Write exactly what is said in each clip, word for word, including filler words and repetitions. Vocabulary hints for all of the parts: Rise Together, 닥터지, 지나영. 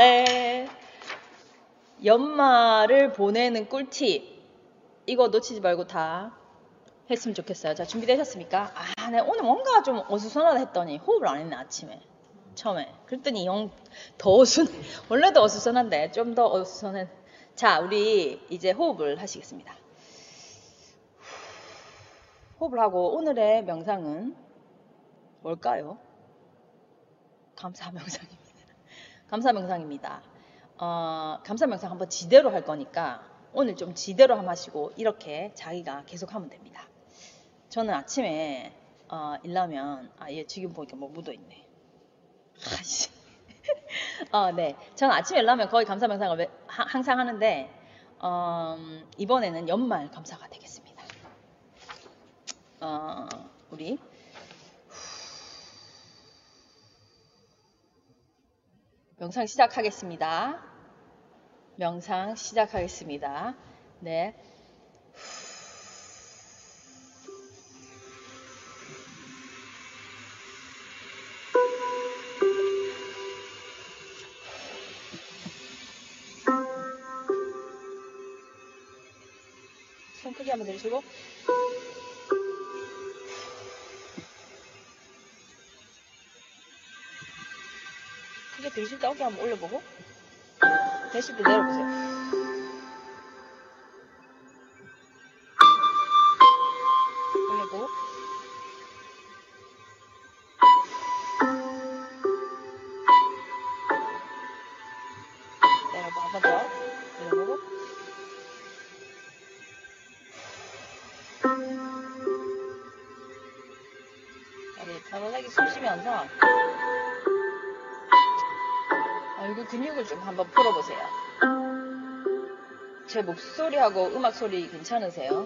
네. 연말을 보내는 꿀팁. 이거 놓치지 말고 다 했으면 좋겠어요. 자, 준비되셨습니까? 아, 네, 오늘 뭔가 좀 어수선하다 했더니 호흡을 안 했네, 아침에. 처음에. 그랬더니 영 더 어수, 원래도 어수선한데 좀 더 어수선해. 자, 우리 이제 호흡을 하시겠습니다. 호흡을 하고 오늘의 명상은 뭘까요? 감사 명상입니다. 감사 명상입니다. 어, 감사 명상 한번 지대로 할 거니까 오늘 좀 지대로 한번 하시고 이렇게 자기가 계속 하면 됩니다. 저는 아침에 어, 일하면 아, 얘 지금 보니까 뭐 묻어있네. 아씨. 어, 네. 저는 아침에 일하면 거의 감사 명상을 매, 하, 항상 하는데 어, 이번에는 연말 감사가 되겠습니다. 어, 우리 명상 시작하겠습니다. 명상 시작하겠습니다. 네. 손 크게 한번 내리시고. 크게 들이실 때 어깨 한번 올려보고 되실 때 내려보세요. 올려보고 내려보고 한 번 더 내려보고 다리 편안하게 숨 쉬면서 얼굴 근육을 좀 한번 풀어보세요. 제 목소리하고 음악 소리 괜찮으세요?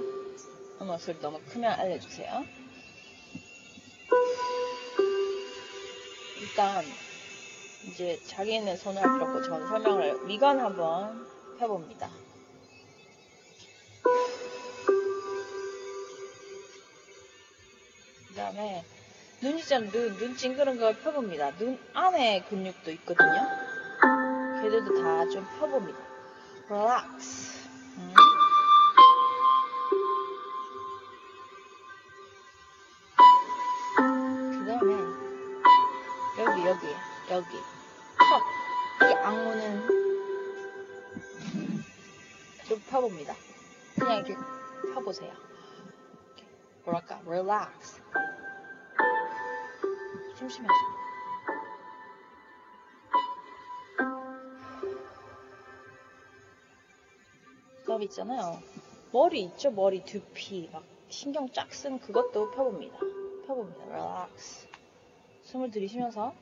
음악 소리 너무 크면 알려주세요. 일단 이제 자기는 손을 할 필요 없고 저는 설명을 미간 한번 해봅니다. 그 다음에 눈 진짜 눈, 눈 찡그런 걸 펴봅니다. 눈 안에 근육도 있거든요. 걔들도 다 좀 펴봅니다. 릴렉스. 음. 그 다음에 여기 여기 여기 턱. 이 악무는 좀 펴봅니다. 그냥 이렇게 펴보세요. 뭐랄까? 릴렉스. 숨 쉬면서 그다음 있잖아요. 머리 있죠? 머리 두피 막 신경 쫙 쓴 그것도 펴봅니다. 펴봅니다. 릴렉스. 숨을 들이쉬면서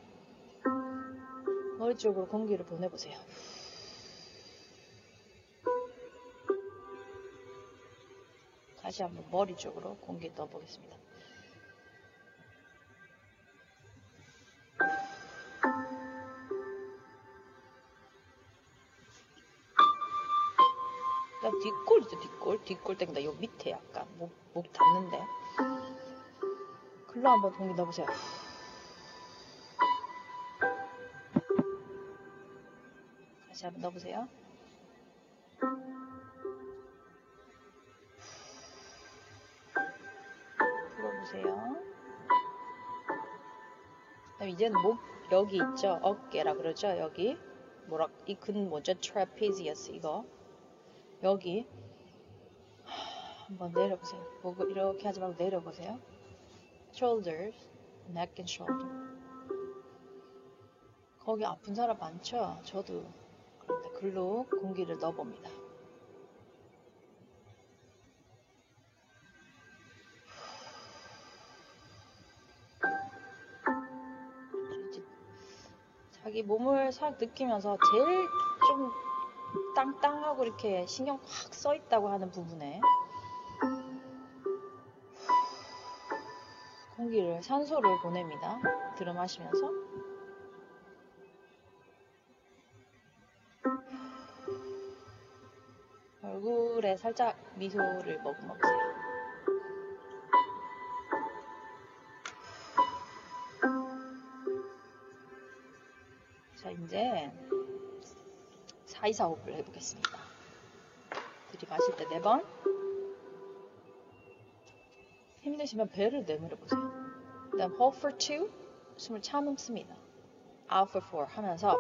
머리 쪽으로 공기를 보내보세요. 다시 한번 머리 쪽으로 공기 넣어보겠습니다. 뒷골이죠, 뒷골. 뒷골 땡다. 요 밑에 약간 목, 목 닿는데. 글로 한번 공기 넣어보세요. 다시 한번 넣어보세요. 풀어보세요. 그럼 이제는 목, 여기 있죠? 어깨라 그러죠? 여기. 뭐라, 이 근 뭐죠? trapezius 이거. 여기 한번 내려보세요. 목을 이렇게 하지 말고 내려보세요. shoulders, neck and shoulder. 거기 아픈 사람 많죠? 저도. 그런데 글로 공기를 넣어봅니다. 자기 몸을 싹 느끼면서 제일 좀 땅땅하고 이렇게 신경 확 써있다고 하는 부분에 공기를, 산소를 보냅니다. 들어 마시면서 얼굴에 살짝 미소를 머금어보세요. 자, 이제 사이사 호흡을 해보겠습니다. 들이마실 때 네 번, 힘내시면 배를 내밀어 보세요. 그다음 hold for two, 숨을 참음습니다. out for four 하면서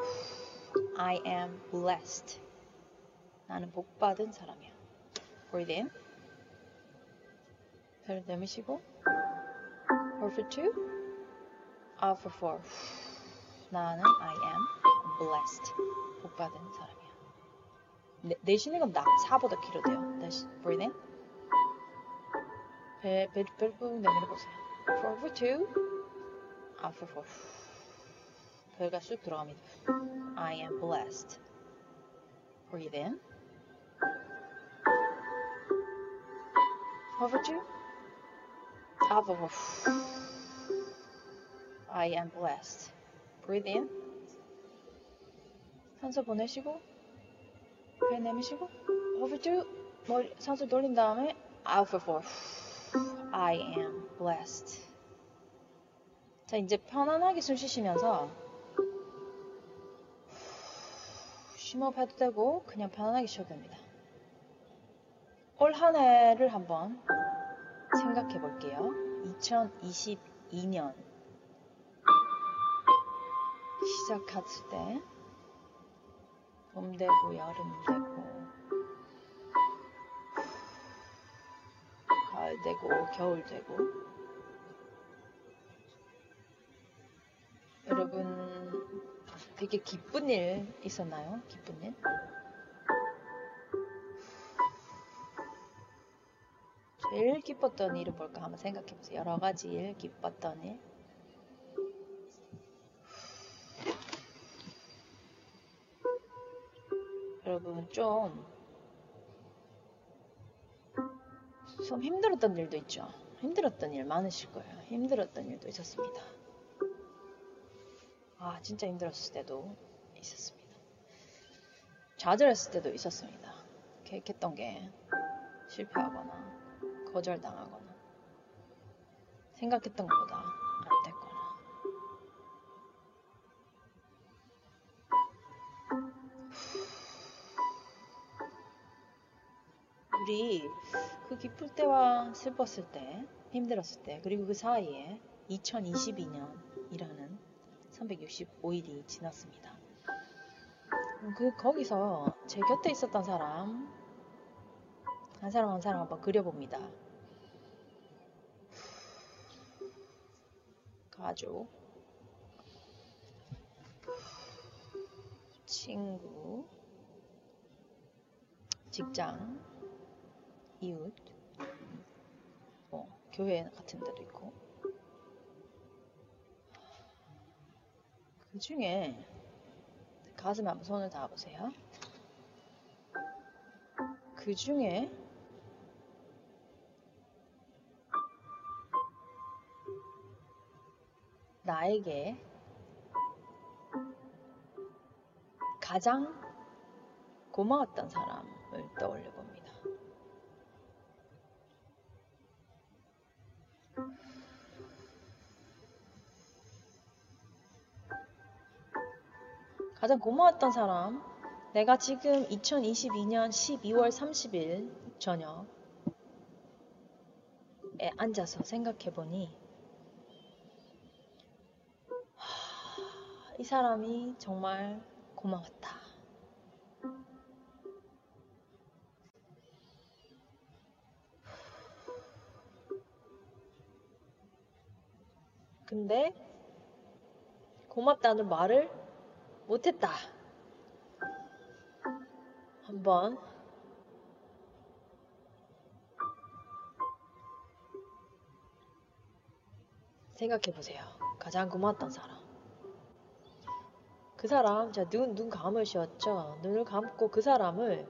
I am blessed, 나는 복받은 사람이야. breathe in, 배를 내미시고 hold for two, out for four, 나는 I am blessed, 복받은 사람이야. 내, 내쉬는 건 나, 사보다 길어돼요. 다시 breathe in, 배, 배, 배를 꾹 내밀어보세요. four for two, out for four, 배가 쑥 들어갑니다. I am blessed. breathe in, four for two, out for four, I am blessed. breathe in, 산소 보내시고 배 내미시고 four for two, 머리, 산소 돌린 다음에 out for four, I am blessed. 자, 이제 편안하게 숨 쉬시면서 쉼업 해도 되고 그냥 편안하게 쉬어도 됩니다. 올 한 해를 한번 생각해 볼게요. 이천이십이 년 시작했을 때 봄 되고 여름 되고 가을 되고 겨울 되고, 여러분 되게 기쁜 일 있었나요? 기쁜 일? 제일 기뻤던 일은 뭘까 한번 생각해보세요. 여러가지 일, 기뻤던 일. 여러분 좀 좀 힘들었던 일도 있죠. 힘들었던 일 많으실 거예요. 힘들었던 일도 있었습니다. 아, 진짜 힘들었을 때도 있었습니다. 좌절했을 때도 있었습니다. 계획했던 게 실패하거나 거절당하거나 생각했던 것보다 안 됐거나. 우리 그 기쁠 때와 슬펐을 때, 힘들었을 때, 그리고 그 사이에 이천이십이 년이라는 삼백육십오 일이 지났습니다. 그 거기서 제 곁에 있었던 사람 한 사람 한 사람 한번 그려봅니다. 가족, 친구, 직장, 이웃, 뭐 교회 같은 데도 있고. 그 중에 가슴에 한번 손을 닿아보세요. 그 중에 나에게 가장 고마웠던 사람을 떠올려봅니다. 가장 고마웠던 사람, 내가 지금 이천이십이 년 십이월 삼십일 저녁에 앉아서 생각해보니 하, 이 사람이 정말 고마웠다. 근데 고맙다는 말을 못했다. 한번 생각해보세요. 가장 고마웠던 사람. 그 사람, 자, 눈, 눈 감으셨죠? 눈을 감고 그 사람을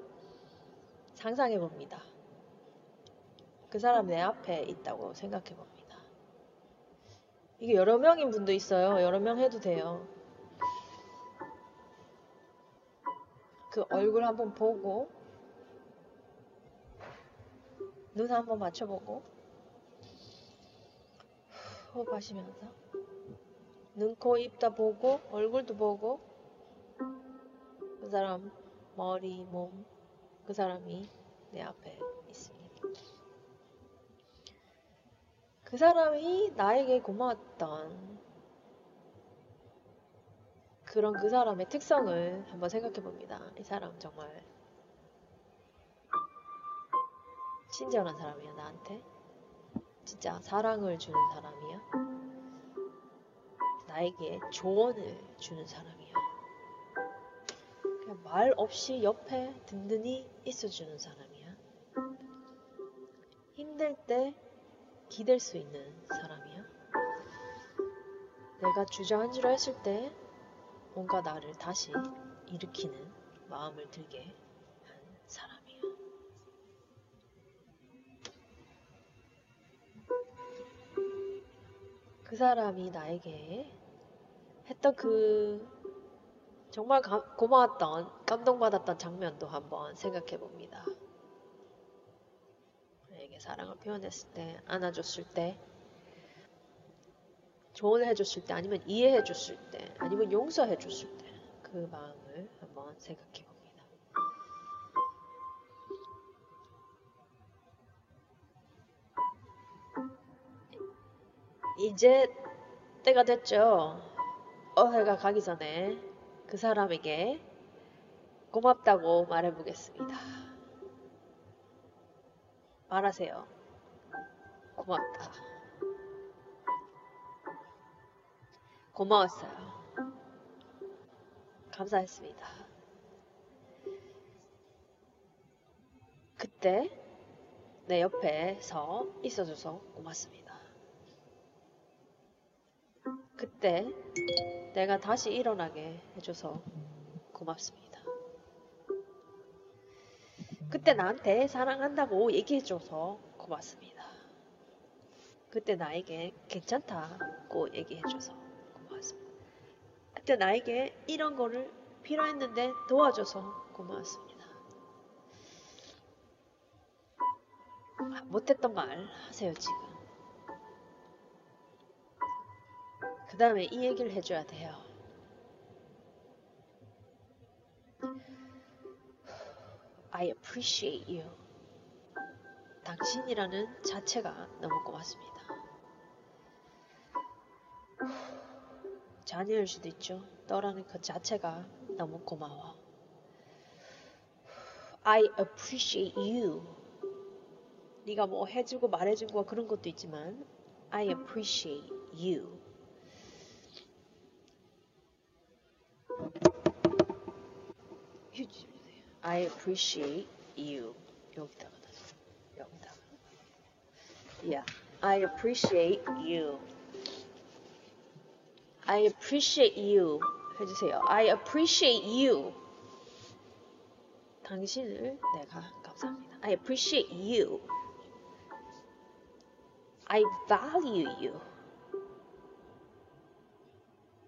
상상해봅니다. 그 사람 내 앞에 있다고 생각해봅니다. 이게 여러 명인 분도 있어요. 여러 명 해도 돼요. 그 얼굴 한번 보고 눈 한번 맞춰보고 호흡하시면서 눈, 코, 입 다 보고 얼굴도 보고 그 사람 머리, 몸, 그 사람이 내 앞에 있습니다. 그 사람이 나에게 고마웠던 그런 그 사람의 특성을 한번 생각해 봅니다. 이 사람 정말 친절한 사람이야, 나한테. 진짜 사랑을 주는 사람이야. 나에게 조언을 주는 사람이야. 그냥 말 없이 옆에 든든히 있어주는 사람이야. 힘들 때 기댈 수 있는 사람이야. 내가 주저앉으려 했을 때 뭔가 나를 다시 일으키는 마음을 들게 한 사람이야. 그 사람이 나에게 했던 그 정말 가, 고마웠던, 감동받았던 장면도 한번 생각해 봅니다. 나에게 사랑을 표현했을 때, 안아줬을 때, 조언을 해줬을 때, 아니면 이해해줬을 때, 아니면 용서해줬을 때, 그 마음을 한번 생각해 봅니다. 이제 때가 됐죠. 어해가 가기 전에 그 사람에게 고맙다고 말해보겠습니다. 말하세요. 고맙다. 고마웠어요. 감사했습니다. 그때 내 옆에서 있어줘서 고맙습니다. 그때 내가 다시 일어나게 해줘서 고맙습니다. 그때 나한테 사랑한다고 얘기해줘서 고맙습니다. 그때 나에게 괜찮다고 얘기해줘서 고맙습니다. 그때 나에게 이런 거를 필요했는데 도와줘서 고맙습니다. 못했던 말 하세요, 지금. 그 다음에 이 얘기를 해줘야 돼요. I appreciate you. 당신이라는 자체가 너무 고맙습니다. 자녀일 수도 있죠. 너라는 그 자체가 너무 고마워. I appreciate you. 네가 뭐 해주고 말해준 거 그런 것도 있지만 I appreciate you. I appreciate you. 여기다가 여기다가. Yeah. I appreciate you. I appreciate you. 해주세요. I appreciate you. 당신을 내가 감사합니다. I appreciate you. I value you.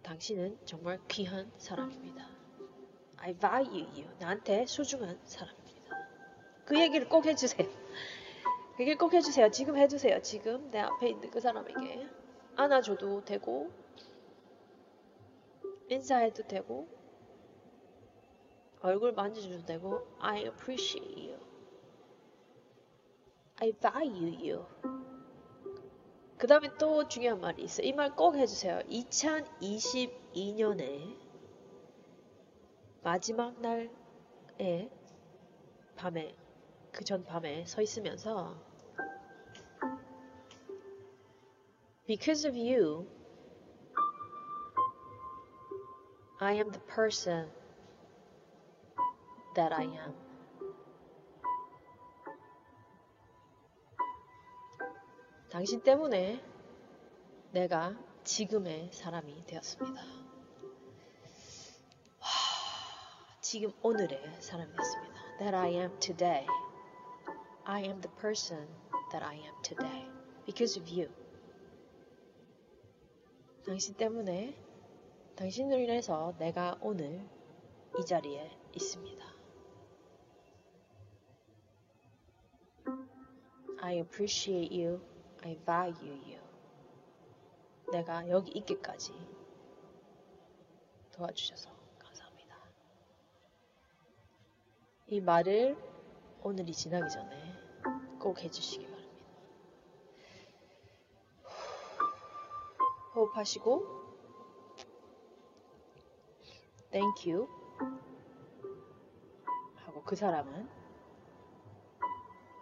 당신은 정말 귀한 사람입니다. I value you. 나한테 소중한 사람입니다. 그 얘기를 꼭 해주세요. 그 얘기를 꼭 해주세요. 지금 해주세요. 지금 내 앞에 있는 그 사람에게 안아줘도 되고 인사해도 되고 얼굴 만져줘도 되고 I appreciate you. I value you. 그 다음에 또 중요한 말이 있어요. 이 말 꼭 해주세요. 이천이십이 년에 마지막 날에 밤에 그 전 밤에 서 있으면서 Because of you, I am the person that I am. 당신 때문에 내가 지금의 사람이 되었습니다. 와, 지금 오늘의 사람이 됐습니다. That I am today. I am the person that I am today. Because of you. 당신 때문에, 당신으로 인해서 내가 오늘 이 자리에 있습니다. I appreciate you. I value you. 내가 여기 있기까지 도와주셔서 감사합니다. 이 말을 오늘이 지나기 전에 꼭 해주시기 바랍니다. 호흡하시고 Thank you 하고 그 사람은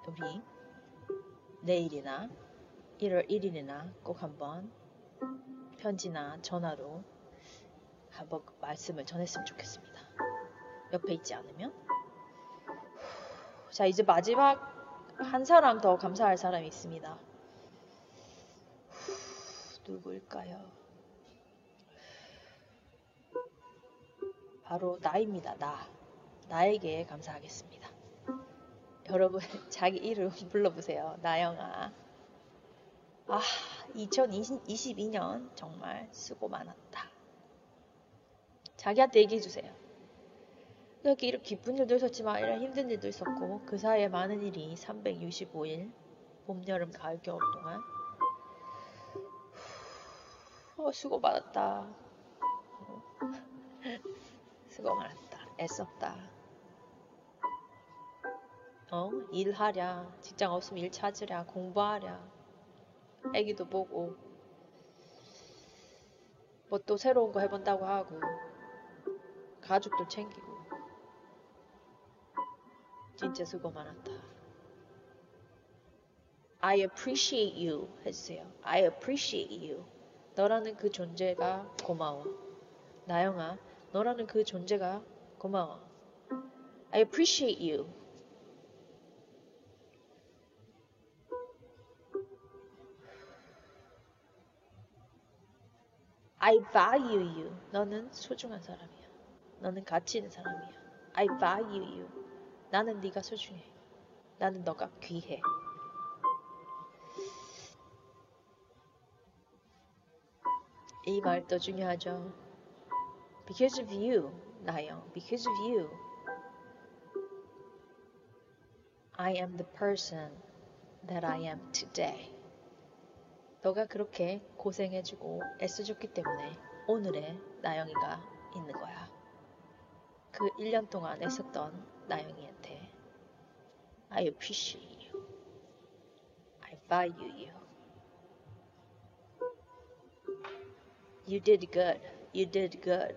우리 내일이나 일월 일일이나 꼭 한번 편지나 전화로 한번 말씀을 전했으면 좋겠습니다. 옆에 있지 않으면. 자, 이제 마지막 한 사람 더 감사할 사람이 있습니다. 누구일까요? 바로 나입니다. 나. 나에게 감사하겠습니다. 여러분 자기 이름 불러보세요. 나영아. 아, 이천이십이년 정말 수고 많았다. 자기한테 얘기해주세요. 여기 이렇게 기쁜 일도 있었지만 이런 힘든 일도 있었고 그 사이에 많은 일이 삼백육십오일 봄, 여름, 가을, 겨울 동안 어, 수고 많았다. 수고 많았다. 애썼다. 어? 일하랴. 직장 없으면 일 찾으랴. 공부하랴. 애기도 보고 뭐 또 새로운 거 해본다고 하고 가족도 챙기고 진짜 수고 많았다. I appreciate you 해주세요. I appreciate you. 너라는 그 존재가 고마워. 나영아, 너라는 그 존재가 고마워. I appreciate you. I value you. 너는 소중한 사람이야. 너는 가치 있는 사람이야. I value you. 나는 네가 소중해. 나는 너가 귀해. 이 말도 중요하죠. Because of you, 나영. Because of you, I am the person that I am today. 너가 그렇게 고생해주고 애써줬기 때문에 오늘의 나영이가 있는 거야. 그 일 년 동안 애썼던 나영이한테 I appreciate you. I value you. You did good. You did good.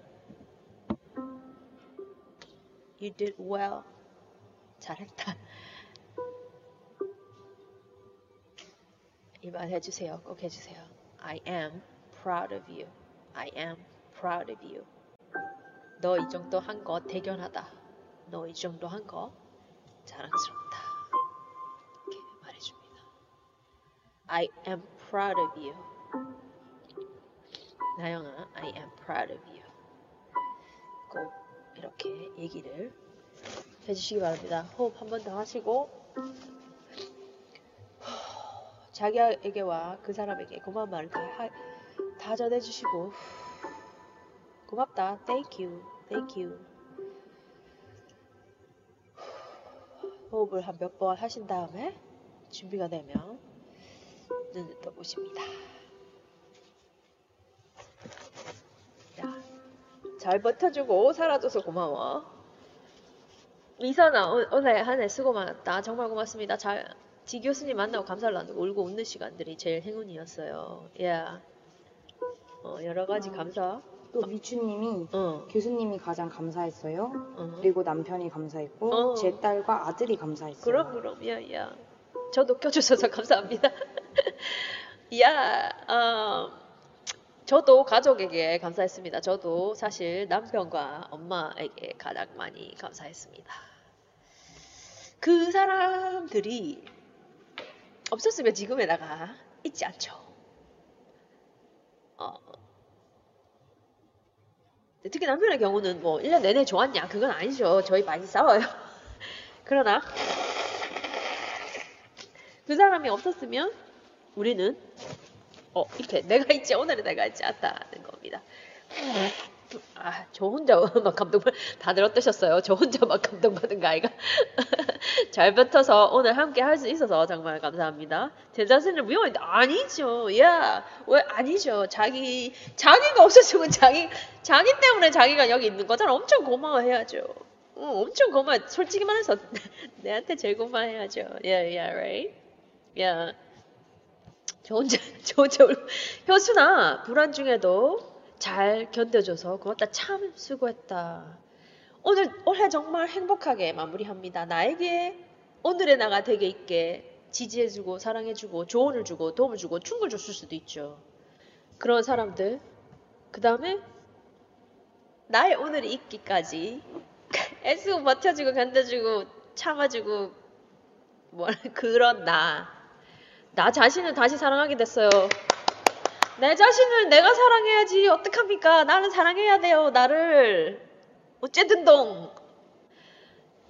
You did well. 잘했다. 이 말 해주세요. 꼭 해주세요. I am proud of you. I am proud of you. 너 이 정도 한 거 대견하다. 너 이 정도 한 거 자랑스럽다. 이렇게 말해줍니다. I am proud of you. 나영아, I am proud of you. 꼭 이렇게 얘기를 해주시기 바랍니다. 호흡 한 번 더 하시고 자기에게와 그 사람에게 고마운 말을 다, 다 전해주시고 고맙다. Thank you. Thank you. 호흡을 한 몇 번 하신 다음에 준비가 되면 눈을 떠보십니다. 자, 잘 버텨주고 살아줘서 고마워. 미선아, 오늘 한 해 수고 많았다. 정말 고맙습니다. 잘, 지 교수님 만나고 감사를 나누고 울고 웃는 시간들이 제일 행운이었어요. Yeah. 어, 여러 가지 감사. 또 미추님이 어. 교수님이 가장 감사했어요. 어. 그리고 남편이 감사했고 어. 제 딸과 아들이 감사했어요. 그럼 그럼 야야 저도 껴주셔서 감사합니다. 야 어, 저도 가족에게 감사했습니다. 저도 사실 남편과 엄마에게 가장 많이 감사했습니다. 그 사람들이 없었으면 지금에 내가 있지 않죠. 어. 특히 남편의 경우는 뭐 일 년 내내 좋았냐? 그건 아니죠. 저희 많이 싸워요. 그러나 그 사람이 없었으면 우리는 어 이렇게 내가 있지 오늘은 내가 있지 않다는 겁니다. 아, 저 혼자 막 감동받 다들 어떠셨어요? 저 혼자 막 감동받은 거 아이가? 잘 버텨서 오늘 함께 할 수 있어서 정말 감사합니다. 제 자신을 미워했는데 아니죠. 야, 왜 아니죠. 자기, 자기가 없었으면 자기, 자기 때문에 자기가 여기 있는 거잖아. 엄청 고마워해야죠. 어, 엄청 고마워. 솔직히 말해서 내한테 제일 고마워해야죠. Yeah, yeah, right? Yeah. 저 혼자, 저 혼자 울고. 효순아, 불안 중에도 잘 견뎌줘서 고맙다. 참 수고했다. 오늘 올해 정말 행복하게 마무리합니다. 나에게 오늘의 나가 되게 있게 지지해주고 사랑해주고 조언을 주고 도움을 주고 충고를 줬을 수도 있죠. 그런 사람들. 그 다음에 나의 오늘이 있기까지 애쓰고 버텨주고 견뎌주고 참아주고 뭐 그런 나. 나 자신을 다시 사랑하게 됐어요. 내 자신을 내가 사랑해야지 어떡합니까? 나는 사랑해야 돼요. 나를 어쨌든 동.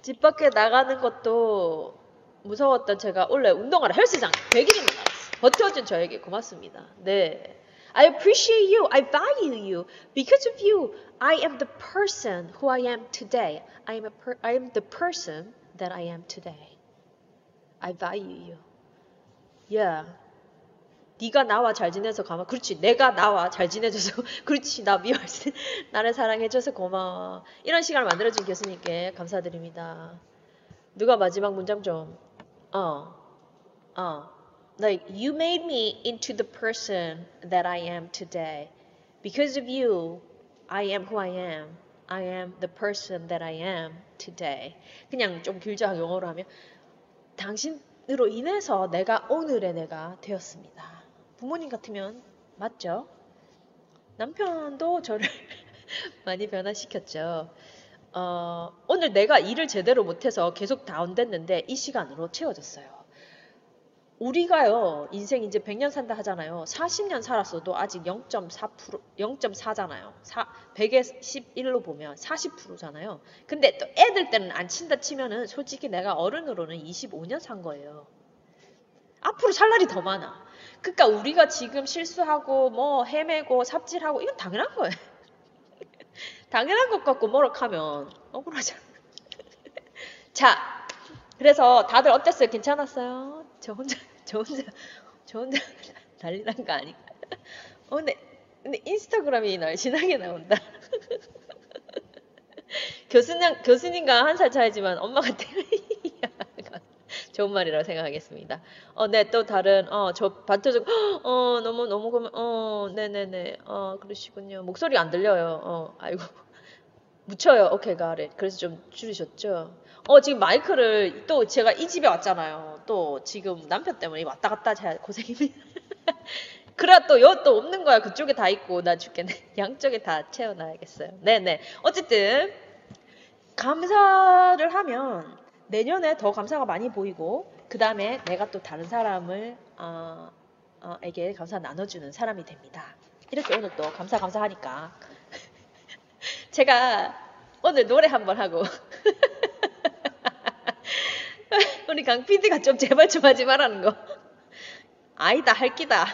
집 밖에 나가는 것도 무서웠던 제가 원래 운동하러 헬스장 백 일입니다. 버텨준 저에게 고맙습니다. 네. I appreciate you. I value you. Because of you, I am the person who I am today. I am, a per- I am the person that I am today. I value you. Yeah. 네가 나와 잘 지내서 고마워. 그렇지. 내가 나와 잘 지내줘서 그렇지. 나 미워할 때 나를 사랑해줘서 고마워. 이런 시간을 만들어준 교수님께 감사드립니다. 누가 마지막 문장 좀. 어. 어. Like, you made me into the person that I am today. Because of you, I am who I am. I am the person that I am today. 그냥 좀 길죠. 영어로 하면 당신으로 인해서 내가 오늘의 내가 되었습니다. 부모님 같으면 맞죠? 남편도 저를 많이 변화시켰죠. 어, 오늘 내가 일을 제대로 못해서 계속 다운됐는데 이 시간으로 채워졌어요. 우리가요, 인생 이제 백 년 산다 하잖아요. 사십 년 살았어도 아직 영 점 사 퍼센트, 영 점 사잖아요. 사, 백에 십일로 보면 사십 퍼센트잖아요. 근데 또 애들 때는 안 친다 치면은 솔직히 내가 어른으로는 이십오 년 산 거예요. 앞으로 살 날이 더 많아. 그러니까 우리가 지금 실수하고 뭐 헤매고 삽질하고 이건 당연한 거예요. 당연한 것 같고 뭐라하면 억울하잖아. 자. 그래서 다들 어땠어요? 괜찮았어요? 저 혼자, 저 혼자, 저 혼자 난리 난 거 아닌가? 어, 근데, 근데 인스타그램이 날씬하게 나온다. 교수님, 교수님과 한 살 차이지만 엄마 같아요. 좋은 말이라고 생각하겠습니다. 어, 네, 또 다른, 어, 저 반투족, 어, 너무, 너무 고마워, 어, 네네네, 어, 그러시군요. 목소리 안 들려요. 어, 아이고. 묻혀요. 오케이, 가래. 그래서 좀 줄이셨죠? 어, 지금 마이크를 또 제가 이 집에 왔잖아요. 또 지금 남편 때문에 왔다 갔다 제가 고생입니다. 그래, 또 여 또 없는 거야. 그쪽에 다 있고. 나 죽겠네. 양쪽에 다 채워놔야겠어요. 네네. 어쨌든, 감사를 하면 내년에 더 감사가 많이 보이고, 그 다음에 내가 또 다른 사람을, 어, 어, 에게 감사 나눠주는 사람이 됩니다. 이렇게 오늘 또 감사, 감사하니까. 제가 오늘 노래 한번 하고 우리 강 피디가 좀 제발 좀 하지 말라는 거 아이다 할 끼다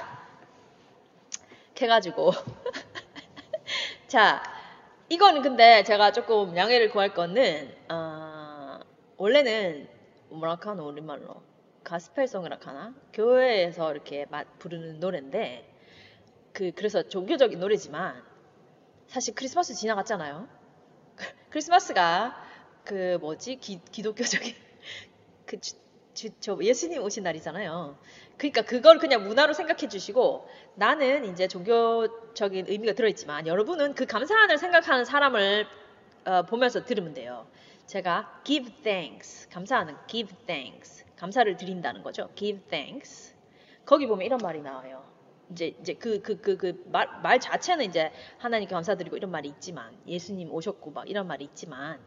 해가지고 자 이거는 근데 제가 조금 양해를 구할 거는 어, 원래는 뭐라고 하나 우리말로 가스펠송이라고 하나 교회에서 이렇게 부르는 노래인데 그 그래서 종교적인 노래지만 사실 크리스마스 지나갔잖아요. 크리스마스가 그 뭐지 기, 기독교적인 그 주, 주, 저 예수님 오신 날이잖아요. 그러니까 그걸 그냥 문화로 생각해 주시고 나는 이제 종교적인 의미가 들어있지만 여러분은 그 감사한을 생각하는 사람을 어, 보면서 들으면 돼요. 제가 give thanks 감사하는 give thanks 감사를 드린다는 거죠. give thanks 거기 보면 이런 말이 나와요. 이제, 이제 그, 그, 그, 그 말, 말 자체는 이제 하나님께 감사드리고 이런 말이 있지만 예수님 오셨고 막 이런 말이 있지만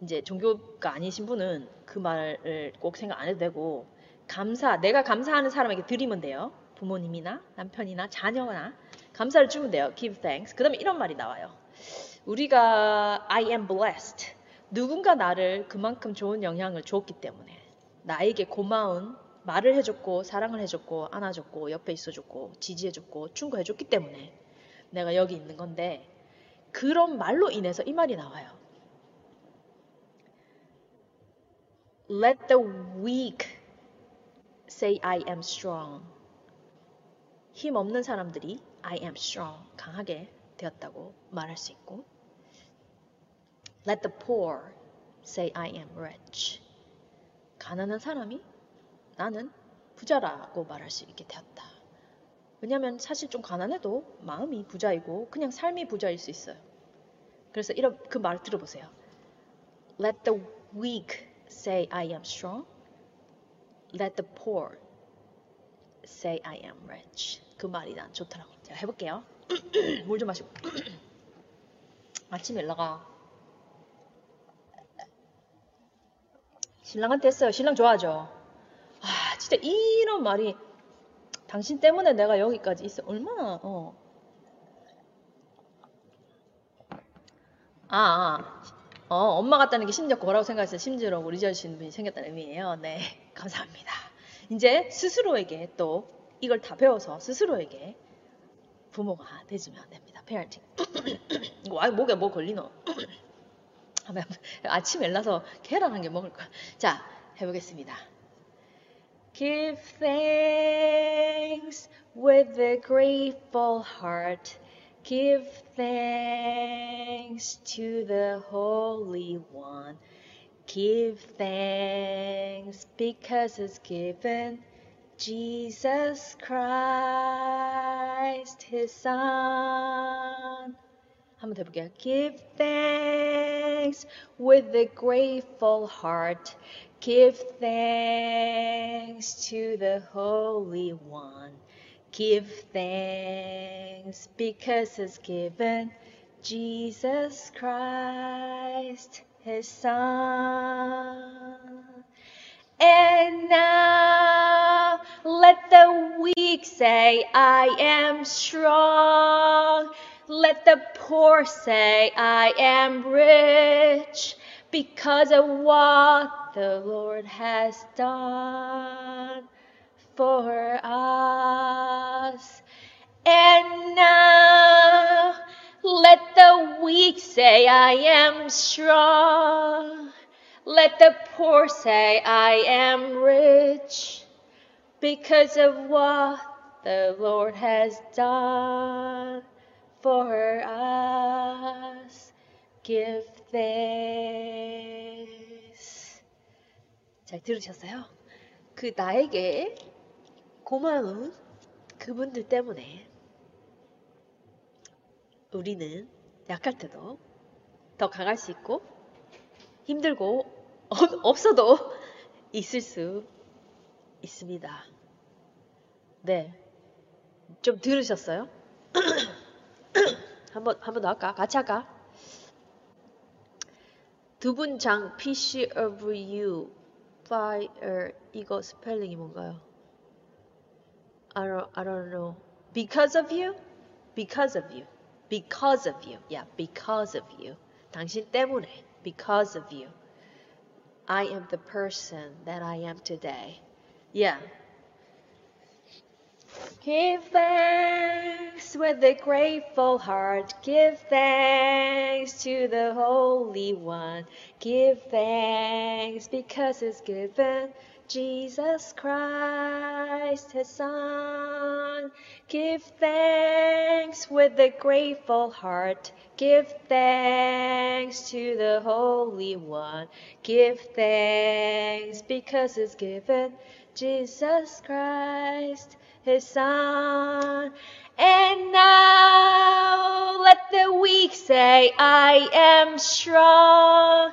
이제 종교가 아니신 분은 그 말을 꼭 생각 안 해도 되고 감사, 내가 감사하는 사람에게 드리면 돼요. 부모님이나 남편이나 자녀나 감사를 주면 돼요. Give thanks. 그 다음에 이런 말이 나와요. 우리가 I am blessed. 누군가 나를 그만큼 좋은 영향을 주었기 때문에 나에게 고마운 말을 해줬고 사랑을 해줬고 안아줬고 옆에 있어줬고 지지해줬고 충고해줬기 때문에 내가 여기 있는 건데 그런 말로 인해서 이 말이 나와요. Let the weak say I am strong. 힘 없는 사람들이 I am strong, 강하게 되었다고 말할 수 있고 Let the poor say I am rich. 가난한 사람이 나는 부자라고 말할 수 있게 되었다. 왜냐하면 사실 좀 가난해도 마음이 부자이고 그냥 삶이 부자일 수 있어요. 그래서 이런 그 말을 들어보세요. Let the weak say I am strong. Let the poor say I am rich. 그 말이 난 좋더라고. 제가 해볼게요. 물 좀 마시고. 아침에 연락아. 신랑한테 했어요. 신랑 좋아하죠? 아, 진짜 이런 말이 당신 때문에 내가 여기까지 있어. 얼마나, 어. 아, 아. 어, 엄마 같다는 게 심지어 뭐라고 생각했어요. 심지어 우리 지어주신 분이 생겼다는 의미예요. 네, 감사합니다. 이제 스스로에게 또 이걸 다 배워서 스스로에게 부모가 되지면 됩니다. 페어팅. 이거 목에 뭐 걸리노? 아침에 일어나서 계란 한 개 먹을 거야. 자, 해보겠습니다. Give thanks with a grateful heart. Give thanks to the Holy One. Give thanks because it's given. Jesus Christ, His Son. 한번 더 해볼게요. Give thanks with a grateful heart. Give thanks to the Holy One. Give thanks because it's given. Jesus Christ, His Son. And now let the weak say, I am strong. Let the poor say, I am rich, because of what the Lord has done for us. And now let the weak say, I am strong. Let the poor say, I am rich, because of what the Lord has done for us. Give thanks. 잘 들으셨어요? 그 나에게 고마운 그분들 때문에 우리는 약할 때도 더 강할 수 있고 힘들고 없어도 있을 수 있습니다. 네, 좀 들으셨어요? 한번 한번 더 할까? 같이 할까? 두분장 피쉬 over you fire 이거 스펠링이 뭔가요? I don't I don't know. Because of you, because of you, because of you, yeah, because of you. 당신 때문에 because of you. I am the person that I am today. Yeah. Give thanks with a grateful heart. Give thanks to the Holy One. Give thanks because it's given. Jesus Christ, His Son. Give thanks with a grateful heart. Give thanks to the Holy One. Give thanks because it's given. Jesus Christ, His Son. And now let the weak say, I am strong.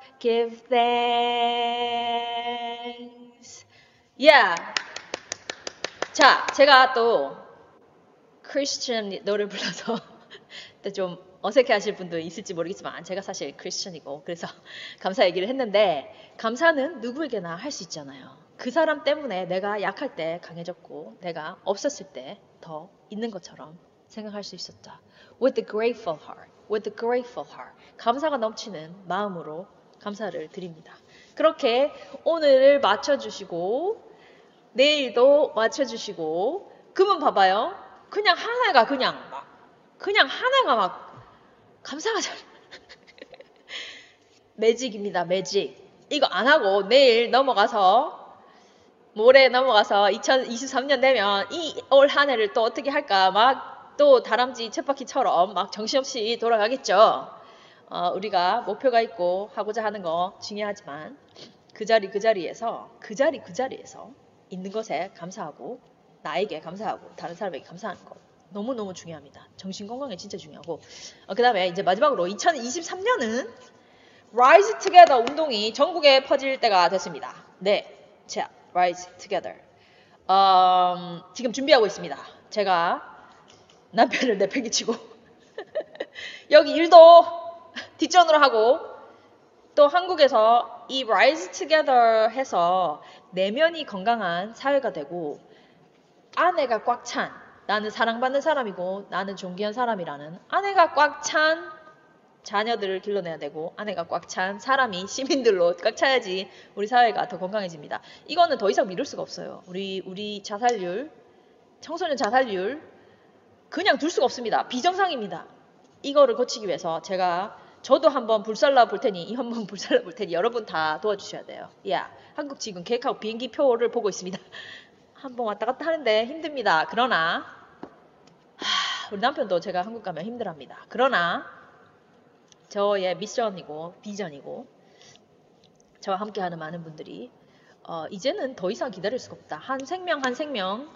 Give thanks. Yeah. 자, 제가 또 크리스천 노래 불러서 좀 어색해 하실 분도 있을지 모르겠지만 제가 사실 크리스천이고 그래서 감사 얘기를 했는데 감사는 누구에게나 할 수 있잖아요. 그 사람 때문에 내가 약할 때 강해졌고 내가 없었을 때 더 있는 것처럼 생각할 수 있었다. With a grateful heart. With a grateful heart. 감사가 넘치는 마음으로 감사를 드립니다. 그렇게 오늘을 맞춰주시고 내일도 맞춰주시고. 그러면 봐봐요. 그냥 하나가 그냥 막 그냥 하나가 막 감사하잖아. 매직입니다. 매직. 이거 안 하고 내일 넘어가서 모레 넘어가서 이천이십삼 년 되면 이 올 한 해를 또 어떻게 할까 막 또 다람쥐 쳇바퀴처럼 막 정신없이 돌아가겠죠. 어, 우리가 목표가 있고 하고자 하는 거 중요하지만 그 자리 그 자리에서 그 자리 그 자리에서 있는 것에 감사하고 나에게 감사하고 다른 사람에게 감사하는 거 너무너무 중요합니다. 정신건강에 진짜 중요하고. 어, 그 다음에 이제 마지막으로 이천이십삼 년은 Rise Together 운동이 전국에 퍼질 때가 됐습니다. 네, 자, Rise Together. 어, 지금 준비하고 있습니다. 제가 남편을 내팽개치고 여기 일도 뒷전으로 하고 또 한국에서 이 Rise Together 해서 내면이 건강한 사회가 되고 아내가 꽉 찬, 나는 사랑받는 사람이고 나는 존귀한 사람이라는 아내가 꽉 찬 자녀들을 길러내야 되고 아내가 꽉 찬 사람이 시민들로 꽉 차야지 우리 사회가 더 건강해집니다. 이거는 더 이상 미룰 수가 없어요. 우리 우리 자살률, 청소년 자살률 그냥 둘 수가 없습니다. 비정상입니다. 이거를 고치기 위해서 제가 저도 한번 불살라 볼 테니 이 한번 불살라 볼 테니 여러분 다 도와주셔야 돼요. 야, 한국 지금 계획하고 비행기 표를 보고 있습니다. 한번 왔다 갔다 하는데 힘듭니다. 그러나 하, 우리 남편도 제가 한국 가면 힘들합니다. 그러나 저의 미션이고 비전이고 저와 함께하는 많은 분들이 어, 이제는 더 이상 기다릴 수가 없다. 한 생명 한 생명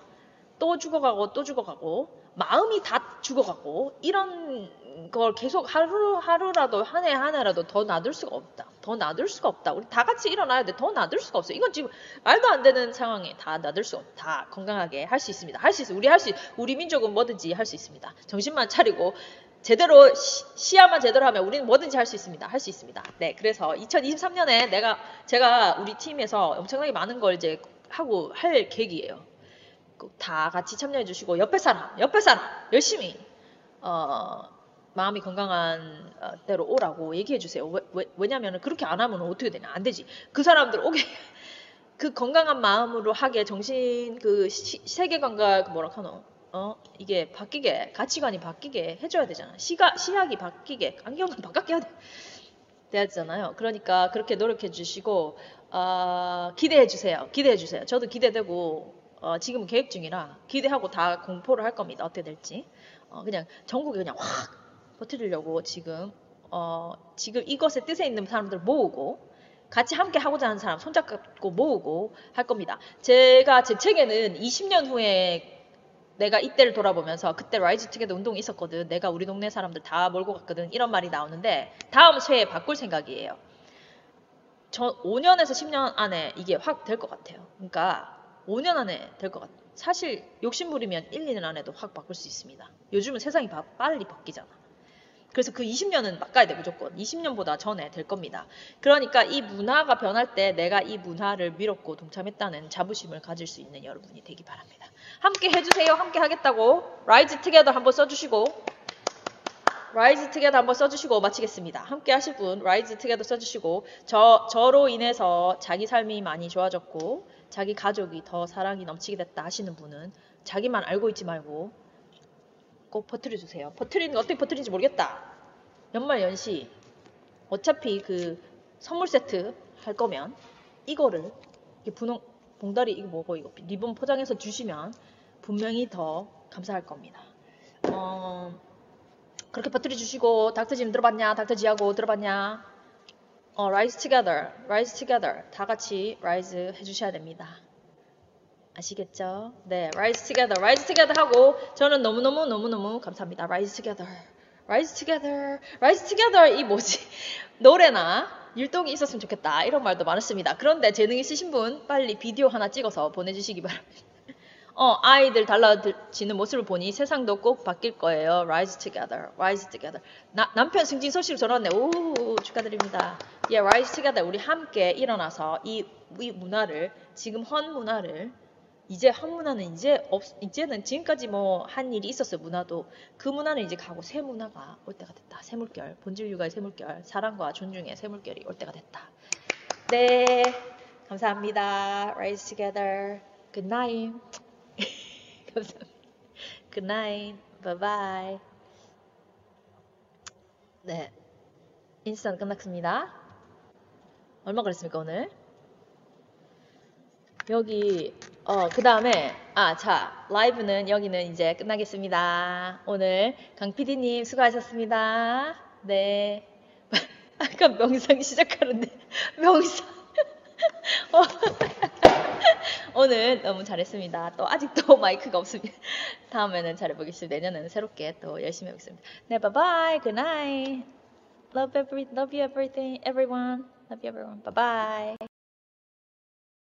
또 죽어가고 또 죽어가고 마음이 다 죽어가고 이런 걸 계속 하루하루라도 한 해 한 해라도 더 놔둘 수가 없다. 더 놔둘 수가 없다. 우리 다 같이 일어나야 돼. 더 놔둘 수가 없어. 이건 지금 말도 안 되는 상황에 다 놔둘 수 없다. 건강하게 할 수 있습니다. 할 수 있어. 우리 할 수 우리 민족은 뭐든지 할 수 있습니다. 정신만 차리고 제대로 시, 시야만 제대로 하면 우리는 뭐든지 할 수 있습니다. 할 수 있습니다. 네, 그래서 이천이십삼 년에 내가 제가 우리 팀에서 엄청나게 많은 걸 이제 하고 할 계획이에요. 꼭 다 같이 참여해 주시고 옆에 사람, 옆에 사람 열심히 어, 마음이 건강한 대로 오라고 얘기해 주세요. 왜, 왜, 왜냐면은 그렇게 안 하면 어떻게 되냐? 안 되지. 그 사람들 오게 그 건강한 마음으로 하게 정신 그 시, 세계관과 그 뭐라 하노? 어? 이게 바뀌게 가치관이 바뀌게 해줘야 되잖아. 시가 시각이 바뀌게 안경은 바뀌게 돼야 되잖아요. 그러니까 그렇게 노력해 주시고 어, 기대해 주세요. 기대해 주세요. 저도 기대되고. 어, 지금은 계획 중이라 기대하고 다 공포를 할 겁니다. 어떻게 될지. 어, 그냥 전국에 그냥 확 퍼뜨리려고 지금 어, 지금 이것에 뜻에 있는 사람들 모으고 같이 함께 하고자 하는 사람 손잡고 모으고 할 겁니다. 제가 제 책에는 이십 년 후에 내가 이때를 돌아보면서 그때 라이즈 투게더 운동이 있었거든. 내가 우리 동네 사람들 다 몰고 갔거든. 이런 말이 나오는데 다음 쇄에 바꿀 생각이에요. 저 오 년에서 십 년 안에 이게 확 될 것 같아요. 그러니까 오 년 안에 될 것 같아요. 사실 욕심부리면 일, 이 년 안에도 확 바꿀 수 있습니다. 요즘은 세상이 바, 빨리 바뀌잖아. 그래서 그 이십 년은 바꿔야 돼 무조건. 이십 년보다 전에 될 겁니다. 그러니까 이 문화가 변할 때 내가 이 문화를 밀었고 동참했다는 자부심을 가질 수 있는 여러분이 되기 바랍니다. 함께 해주세요. 함께 하겠다고 Rise Together 한번 써주시고 Rise Together 한번 써주시고 마치겠습니다. 함께 하실 분 Rise Together 써주시고 저, 저로 인해서 자기 삶이 많이 좋아졌고 자기 가족이 더 사랑이 넘치게 됐다 하시는 분은 자기만 알고 있지 말고 꼭 퍼뜨려주세요. 퍼뜨리는 거 어떻게 퍼뜨리는지 모르겠다. 연말연시 어차피 그 선물 세트 할 거면 이거를 이게 분홍 봉다리 이거 뭐고 이거 리본 포장해서 주시면 분명히 더 감사할 겁니다. 어, 그렇게 퍼뜨려주시고 닥터지 들어봤냐? 닥터지하고 들어봤냐? 어, rise together, rise together. 다 같이 rise 해주셔야 됩니다. 아시겠죠? 네, rise together, rise together 하고 저는 너무너무 너무너무 감사합니다. rise together, rise together, rise together. 이 뭐지? 노래나 율동이 있었으면 좋겠다. 이런 말도 많았습니다. 그런데 재능 있으신 분 빨리 비디오 하나 찍어서 보내주시기 바랍니다. 어, 아이들 달라지는 모습을 보니 세상도 꼭 바뀔 거예요. Rise together, rise together. 나, 남편 승진 소식을 전하네. 오, 축하드립니다. 예, yeah, rise together. 우리 함께 일어나서 이, 이 문화를 지금 헌 문화를 이제 헌 문화는 이제 없, 이제는 지금까지 뭐 한 일이 있었어요. 문화도 그 문화는 이제 가고 새 문화가 올 때가 됐다. 새 물결, 본질 육아의 새 물결, 사랑과 존중의 새 물결이 올 때가 됐다. 네, 감사합니다. Rise together. Good night. 감사합니다. Good night. Bye bye. 네, 인스턴 끝났습니다. 얼마 걸렸습니까 오늘? 여기 어 그 다음에 아 자 라이브는 여기는 이제 끝나겠습니다. 오늘 강 피디님 수고하셨습니다. 네. 아까 명상 시작하는데 명상 오늘 너무 잘했습니다. 또 아직도 마이크가 없습니다. 다음에는 잘해보겠습니다. 내년에는 새롭게 또 열심히 해보겠습니다. 네, bye bye, good night, love every, love you everything, everyone, love you everyone, bye bye.